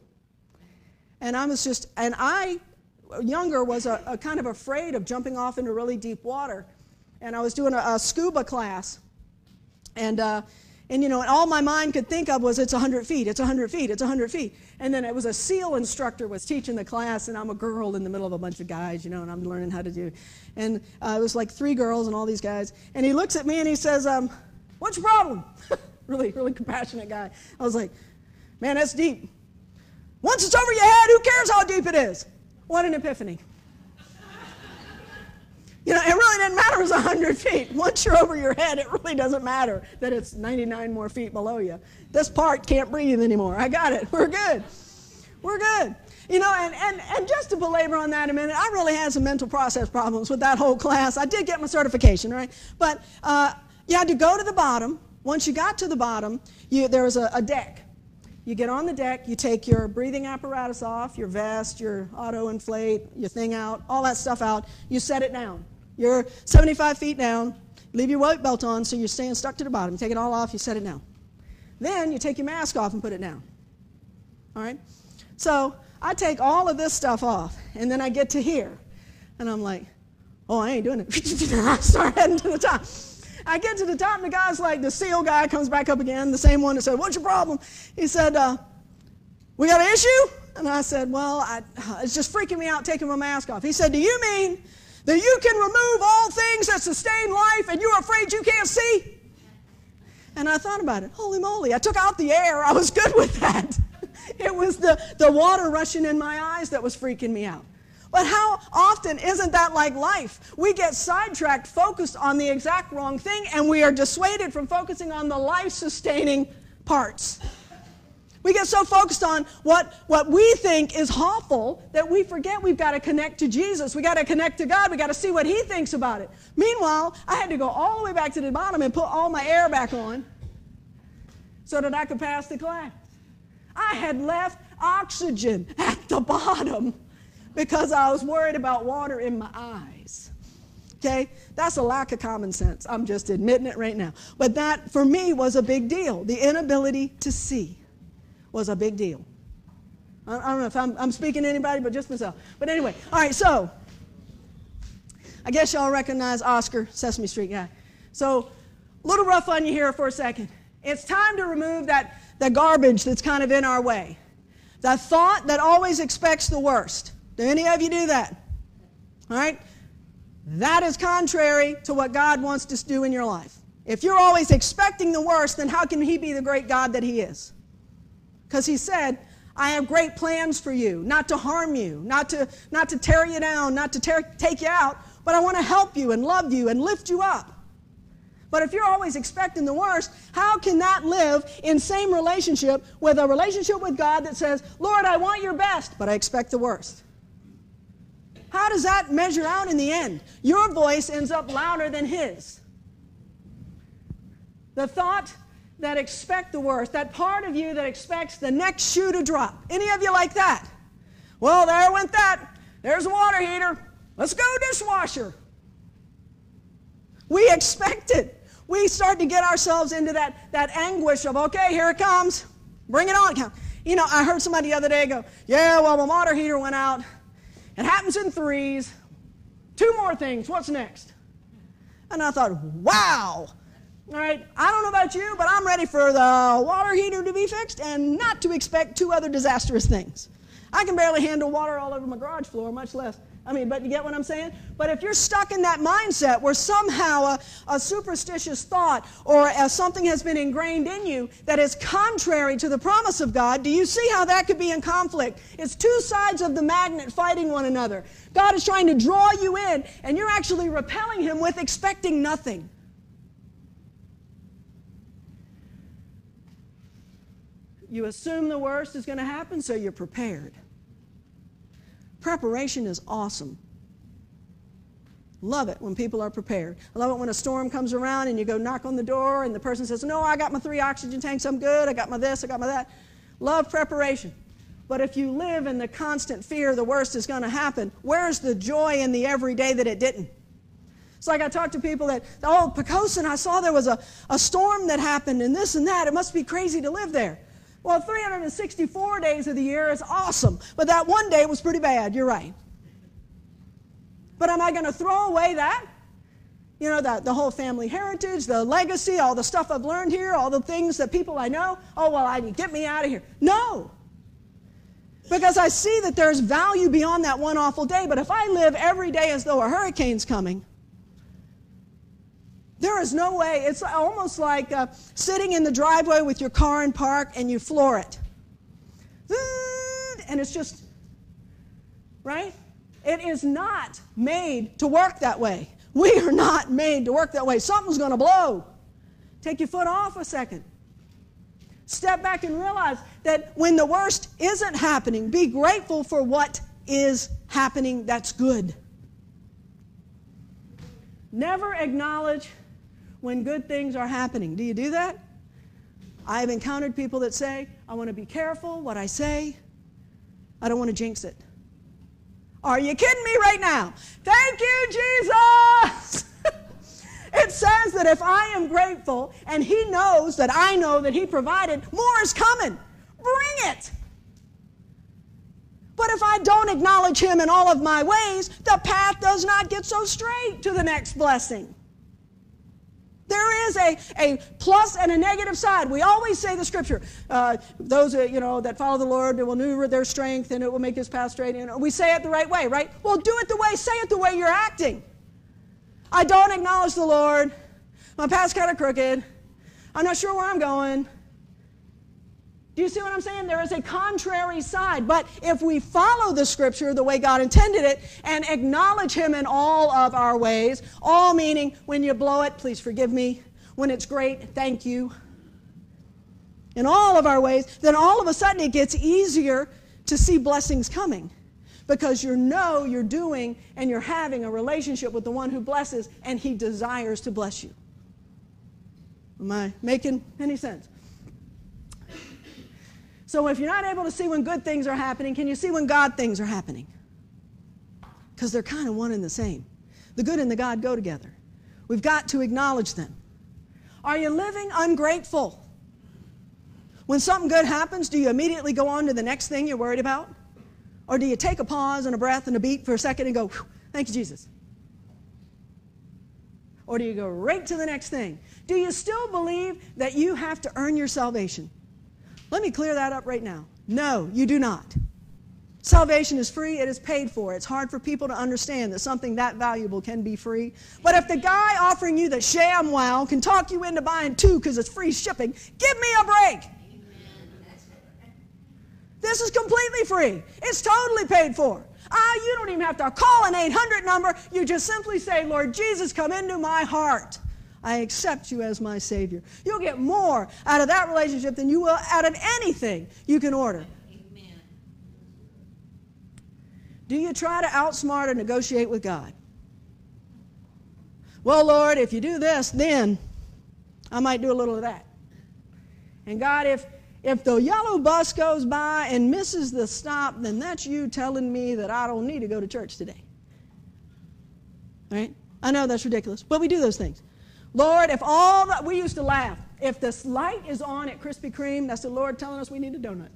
And I was just, and I, younger, was a kind of afraid of jumping off into really deep water. And I was doing a scuba class, and you know, and all my mind could think of was it's 100 feet, it's 100 feet, it's 100 feet. And then it was a SEAL instructor was teaching the class, and I'm a girl in the middle of a bunch of guys, you know, and I'm learning how to do. And it was like 3 girls and all these guys. And he looks at me and he says, "What's your problem?" Really, really compassionate guy. I was like, "Man, that's deep. Once it's over your head, who cares how deep it is?" What an epiphany. You know, it really doesn't matter if it's 100 feet. Once you're over your head, it really doesn't matter that it's 99 more feet below you. This part can't breathe anymore. I got it. We're good. We're good. You know, and just to belabor on that a minute, I really had some mental process problems with that whole class. I did get my certification, right? But you had to go to the bottom. Once you got to the bottom, there was a deck. You get on the deck, you take your breathing apparatus off, your vest, your auto-inflate, your thing out, all that stuff out. You set it down. You're 75 feet down, Leave your weight belt on so you're staying stuck to the bottom. You take it all off, you set it down. Then you take your mask off and put it down. All right? So I take all of this stuff off, and then I get to here. And I'm like, oh, I ain't doing it. I start heading to the top. I get to the top, and the guy's like, the SEAL guy comes back up again, the same one that said, what's your problem? He said, we got an issue? And I said, well, it's just freaking me out taking my mask off. He said, do you mean that you can remove all things that sustain life and you're afraid you can't see? And I thought about it. Holy moly, I took out the air. I was good with that. It was the water rushing in my eyes that was freaking me out. But how often isn't that like life? We get sidetracked, focused on the exact wrong thing, and we are dissuaded from focusing on the life-sustaining parts. We get so focused on what we think is awful that we forget we've got to connect to Jesus. We've got to connect to God. We've got to see what he thinks about it. Meanwhile, I had to go all the way back to the bottom and put all my air back on so that I could pass the class. I had left oxygen at the bottom because I was worried about water in my eyes. Okay? That's a lack of common sense. I'm just admitting it right now. But that, for me, was a big deal. The inability to see was a big deal. I don't know if I'm speaking to anybody, but just myself. But anyway, all right, so I guess y'all recognize Oscar, Sesame Street guy. So a little rough on you here for a second. It's time to remove that garbage that's kind of in our way. That thought that always expects the worst. Do any of you do that? All right? That is contrary to what God wants to do in your life. If you're always expecting the worst, then how can he be the great God that he is? Because he said, I have great plans for you, not to harm you, not to tear you down, not to take you out, but I want to help you and love you and lift you up. But if you're always expecting the worst, how can that live in same relationship with a relationship with God that says, Lord, I want your best, but I expect the worst? How does that measure out in the end? Your voice ends up louder than his. The thought that expect the worst, that part of you that expects the next shoe to drop. Any of you like that? Well, there went that. There's a water heater. Let's go dishwasher. We expect it. We start to get ourselves into that anguish of, okay, here it comes. Bring it on. You know, I heard somebody the other day go, yeah, well, my water heater went out. It happens in threes. Two more things. What's next? And I thought, wow. All right, I don't know about you, but I'm ready for the water heater to be fixed and not to expect two other disastrous things. I can barely handle water all over my garage floor, much less. But you get what I'm saying? But if you're stuck in that mindset where somehow a superstitious thought or something has been ingrained in you that is contrary to the promise of God, do you see how that could be in conflict? It's two sides of the magnet fighting one another. God is trying to draw you in, and you're actually repelling him with expecting nothing. You assume the worst is going to happen, so you're prepared. Preparation is awesome. Love it when people are prepared. I love it when a storm comes around and you go knock on the door and the person says, no, I got my 3 oxygen tanks, I'm good, I got my this, I got my that. Love preparation. But if you live in the constant fear the worst is going to happen, where's the joy in the everyday that it didn't? It's like I talk to people that, oh, Pocosin, I saw there was a storm that happened and this and that. It must be crazy to live there. Well, 364 days of the year is awesome, but that one day was pretty bad. You're right. But am I going to throw away that? You know, the whole family heritage, the legacy, all the stuff I've learned here, all the things that people I know. Oh, well, get me out of here. No. Because I see that there's value beyond that one awful day, but if I live every day as though a hurricane's coming, there is no way. It's almost like sitting in the driveway with your car in park and you floor it. And it's just, right? It is not made to work that way. We are not made to work that way. Something's going to blow. Take your foot off a second. Step back and realize that when the worst isn't happening, be grateful for what is happening that's good. Never acknowledge when good things are happening. Do you do that? I've encountered people that say, I want to be careful what I say. I don't want to jinx it. Are you kidding me right now? Thank you, Jesus! It says that if I am grateful and He knows that I know that He provided, more is coming. Bring it. But if I don't acknowledge Him in all of my ways, the path does not get so straight to the next blessing. There is a plus and a negative side. We always say the Scripture, those that follow the Lord, they will renew their strength and it will make His path straight. You know, we say it the right way, right? Well, say it the way you're acting. I don't acknowledge the Lord. My path's kind of crooked. I'm not sure where I'm going. Do you see what I'm saying? There is a contrary side. But if we follow the Scripture the way God intended it and acknowledge Him in all of our ways, all meaning when you blow it, please forgive me. When it's great, thank you. In all of our ways, then all of a sudden it gets easier to see blessings coming because you know you're doing and you're having a relationship with the one who blesses and He desires to bless you. Am I making any sense? So if you're not able to see when good things are happening, can you see when God things are happening? Because they're kind of one and the same. The good and the God go together. We've got to acknowledge them. Are you living ungrateful? When something good happens, do you immediately go on to the next thing you're worried about? Or do you take a pause and a breath and a beat for a second and go, thank you, Jesus? Or do you go right to the next thing? Do you still believe that you have to earn your salvation? Let me clear that up right now. No, you do not. Salvation is free. It is paid for. It's hard for people to understand that something that valuable can be free. But if the guy offering you the ShamWow can talk you into buying 2 because it's free shipping, give me a break. This is completely free. It's totally paid for. You don't even have to call an 800 number. You just simply say, Lord Jesus, come into my heart. I accept you as my Savior. You'll get more out of that relationship than you will out of anything you can order. Amen. Do you try to outsmart or negotiate with God? Well, Lord, if you do this, then I might do a little of that. And God, if the yellow bus goes by and misses the stop, then that's you telling me that I don't need to go to church today. All right? I know that's ridiculous, but we do those things. Lord, we used to laugh. If the light is on at Krispy Kreme, that's the Lord telling us we need a donut.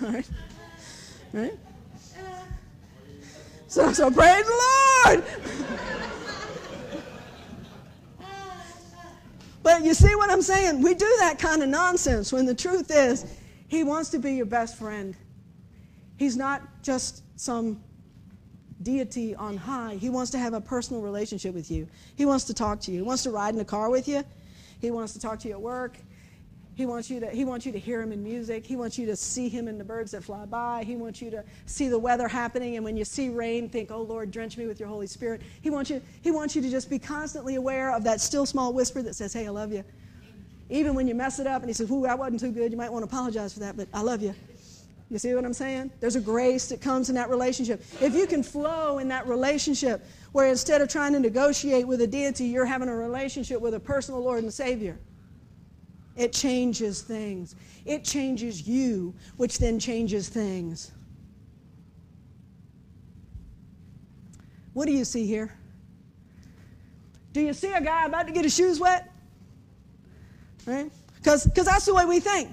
All right? All right? So praise the Lord! But you see what I'm saying? We do that kind of nonsense when the truth is He wants to be your best friend. He's not just some deity on high. He wants to have a personal relationship with you. He wants to talk to you. He wants to ride in the car with you. He wants to talk to you at work. He wants you to hear Him in music. He wants you to see Him in the birds that fly by. He wants you to see the weather happening. And when you see rain, think, oh, Lord, drench me with your Holy Spirit. He wants you to just be constantly aware of that still small whisper that says, hey, I love you. Even when you mess it up and He says, ooh, I wasn't too good. You might want to apologize for that, but I love you. You see what I'm saying? There's a grace that comes in that relationship. If you can flow in that relationship where instead of trying to negotiate with a deity, you're having a relationship with a personal Lord and Savior, it changes things. It changes you, which then changes things. What do you see here? Do you see a guy about to get his shoes wet? Right? Because that's the way we think.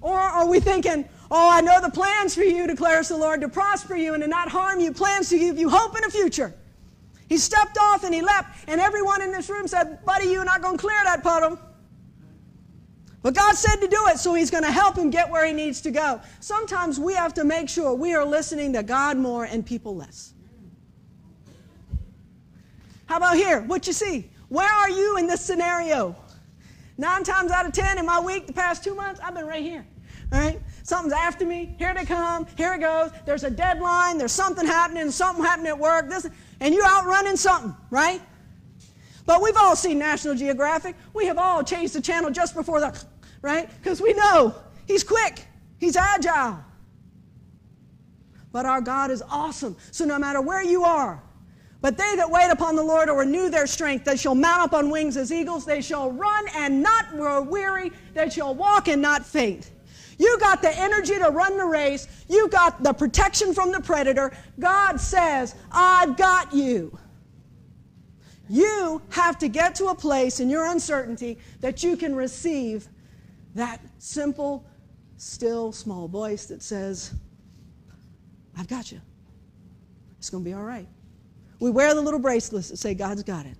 Or are we thinking, oh, I know the plans for you, declares the Lord, to prosper you and to not harm you, plans to give you hope in the future. He stepped off and He left, and everyone in this room said, buddy, you're not going to clear that puddle. But God said to do it, so He's going to help him get where he needs to go. Sometimes we have to make sure we are listening to God more and people less. How about here? What you see? Where are you in this scenario? 9 times out of 10 in my week, the past 2 months, I've been right here. All right? Something's after me. Here they come. Here it goes. There's a deadline. There's something happening at work. And you're out running something, right? But we've all seen National Geographic. We have all changed the channel just before the, right? Because we know He's quick. He's agile. But our God is awesome. So no matter where you are, but they that wait upon the Lord will renew their strength. They shall mount up on wings as eagles. They shall run and not grow weary. They shall walk and not faint. You got the energy to run the race. You got the protection from the predator. God says, I've got you. You have to get to a place in your uncertainty that you can receive that simple, still, small voice that says, I've got you. It's going to be all right. We wear the little bracelets that say, God's got it.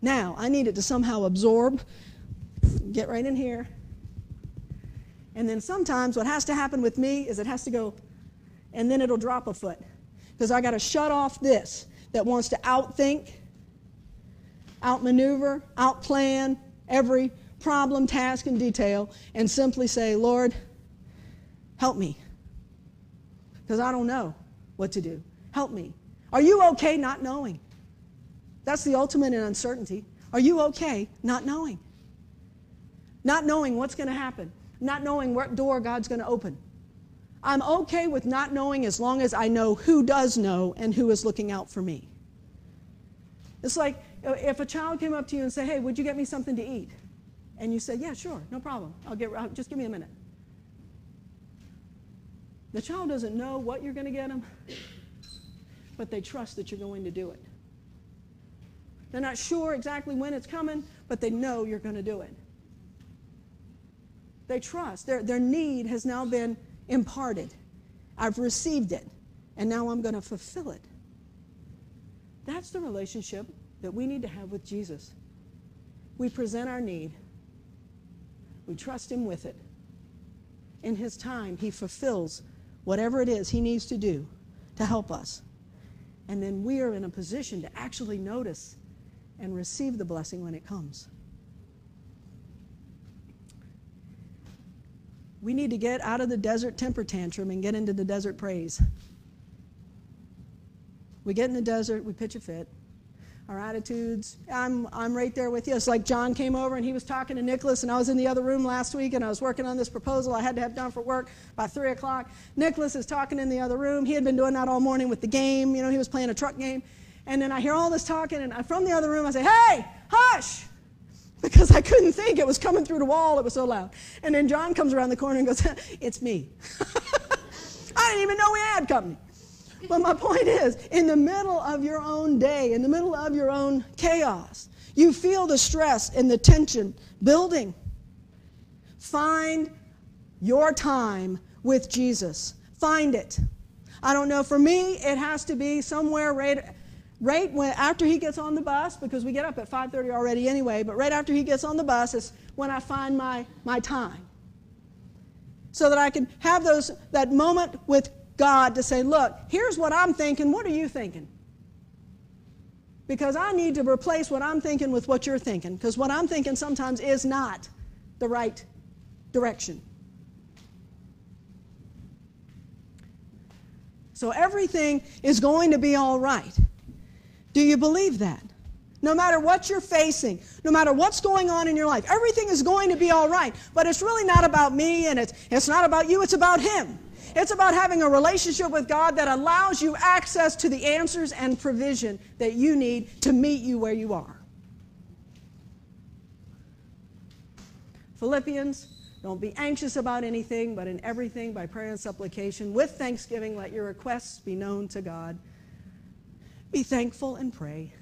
Now, I need it to somehow absorb, get right in here. And then sometimes what has to happen with me is it has to go, and then it'll drop a foot. Because I got to shut off this that wants to outthink, outmaneuver, outplan every problem, task, and detail, and simply say, Lord, help me. Because I don't know what to do. Help me. Are you okay not knowing? That's the ultimate in uncertainty. Are you okay not knowing? Not knowing what's going to happen. Not knowing what door God's going to open. I'm okay with not knowing as long as I know who does know and who is looking out for me. It's like if a child came up to you and said, hey, would you get me something to eat? And you said, yeah, sure, no problem. Just give me a minute. The child doesn't know what you're going to get them, but they trust that you're going to do it. They're not sure exactly when it's coming, but they know you're going to do it. They trust. Their need has now been imparted. I've received it, and now I'm going to fulfill it. That's the relationship that we need to have with Jesus. We present our need. We trust him with it. In his time, he fulfills whatever it is he needs to do to help us. And then we are in a position to actually notice and receive the blessing when it comes. We need to get out of the desert temper tantrum and get into the desert praise. We get in the desert, we pitch a fit. Our attitudes, I'm right there with you. It's like John came over and he was talking to Nicholas, and I was in the other room last week and I was working on this proposal I had to have done for work by 3 o'clock. Nicholas is talking in the other room. He had been doing that all morning with the game. You know, he was playing a truck game. And then I hear all this talking, and from the other room I say, hey, hush! Because I couldn't think. It was coming through the wall. It was so loud. And then John comes around the corner and goes, it's me. I didn't even know we had company. But my point is, in the middle of your own day, in the middle of your own chaos, you feel the stress and the tension building. Find your time with Jesus. Find it. I don't know. For me, it has to be somewhere right when, after he gets on the bus, because we get up at 5:30 already anyway, but right after he gets on the bus is when I find my time. So that I can have that moment with God to say, look, here's what I'm thinking. What are you thinking? Because I need to replace what I'm thinking with what you're thinking, because what I'm thinking sometimes is not the right direction. So everything is going to be all right. Do you believe that? No matter what you're facing, no matter what's going on in your life, everything is going to be all right. But it's really not about me, and it's not about you, it's about him. It's about having a relationship with God that allows you access to the answers and provision that you need to meet you where you are. Philippians, don't be anxious about anything, but in everything by prayer and supplication. With thanksgiving, let your requests be known to God. Be thankful and pray.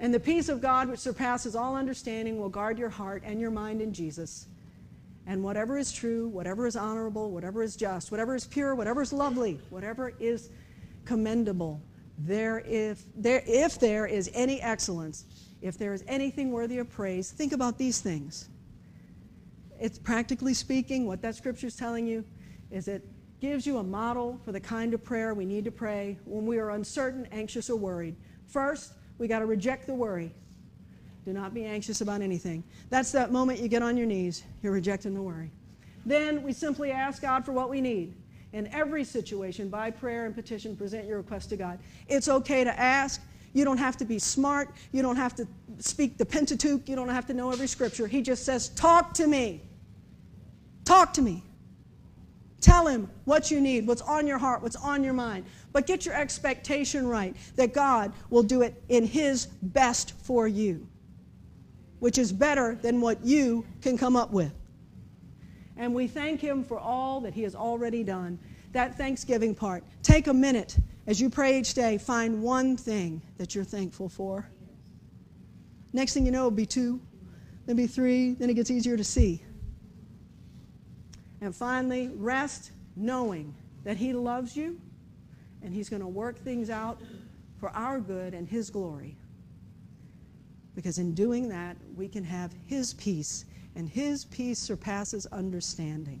And the peace of God, which surpasses all understanding, will guard your heart and your mind in Jesus. And whatever is true, whatever is honorable, whatever is just, whatever is pure, whatever is lovely, whatever is commendable, if there is any excellence, if there is anything worthy of praise, think about these things. It's practically speaking, what that scripture is telling you is it gives you a model for the kind of prayer we need to pray when we are uncertain, anxious, or worried. First, we got to reject the worry. Do not be anxious about anything. That's that moment you get on your knees. You're rejecting the worry. Then we simply ask God for what we need. In every situation, by prayer and petition, present your request to God. It's okay to ask. You don't have to be smart. You don't have to speak the Pentateuch. You don't have to know every scripture. He just says, talk to me. Talk to me. Tell him what you need, what's on your heart, what's on your mind. But get your expectation right that God will do it in his best for you, which is better than what you can come up with. And we thank him for all that he has already done. That Thanksgiving part. Take a minute As you pray each day, find one thing that you're thankful for. Next thing you know, it'll be two, then be three, then it gets easier to see. And finally, rest knowing that He loves you and He's going to work things out for our good and His glory. Because in doing that, we can have His peace, and His peace surpasses understanding.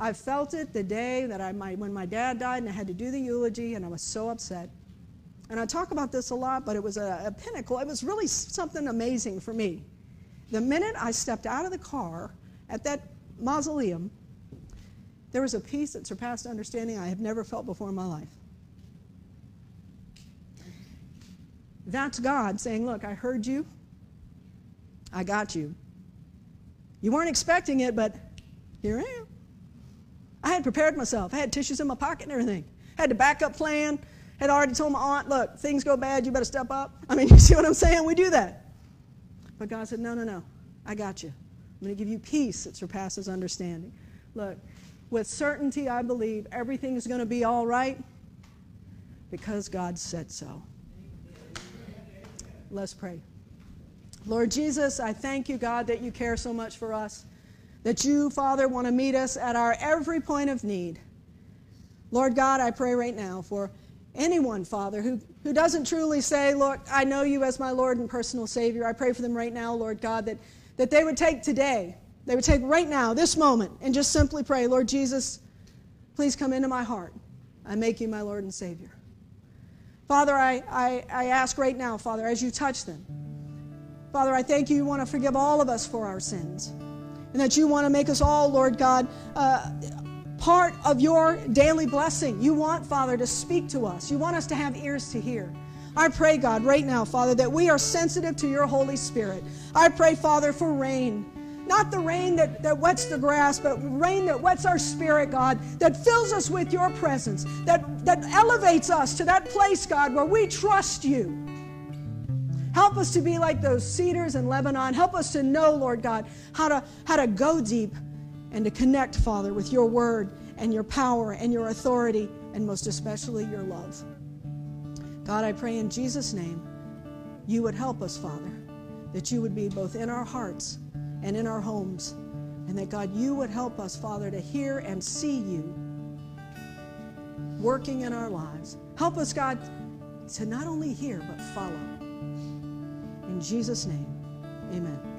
I felt it the day that when my dad died and I had to do the eulogy, and I was so upset. And I talk about this a lot, but it was a pinnacle. It was really something amazing for me. The minute I stepped out of the car at that mausoleum, there was a peace that surpassed understanding I have never felt before in my life. That's God saying, look, I heard you. I got you. You weren't expecting it, but here I am. I had prepared myself. I had tissues in my pocket and everything. I had the backup plan. Had already told my aunt, look, things go bad, you better step up. I mean, you see what I'm saying? We do that. But God said, no, no, no. I got you. I'm going to give you peace that surpasses understanding. Look, with certainty, I believe everything is going to be all right because God said so. Let's pray. Lord Jesus, I thank you, God, that you care so much for us, that you, Father, want to meet us at our every point of need. Lord God, I pray right now for anyone, Father, who doesn't truly say, look, I know you as my Lord and personal Savior. I pray for them right now, Lord God, that they would take today, they would take right now, this moment, and just simply pray, Lord Jesus, please come into my heart. I make you my Lord and Savior. Father, I ask right now, Father, as you touch them, Father, I thank you, you want to forgive all of us for our sins, and that you want to make us all, Lord God, part of your daily blessing. You want, Father, to speak to us. You want us to have ears to hear. I pray, God, right now, Father, that we are sensitive to your Holy Spirit. I pray, Father, for rain. Not the rain that wets the grass, but rain that wets our spirit, God, that fills us with your presence, that elevates us to that place, God, where we trust you. Help us to be like those cedars in Lebanon. Help us to know, Lord God, how to go deep and to connect, Father, with your word and your power and your authority and most especially your love. God, I pray in Jesus' name you would help us, Father, that you would be both in our hearts and in our homes, and that, God, you would help us, Father, to hear and see you working in our lives. Help us, God, to not only hear but follow. In Jesus' name, amen.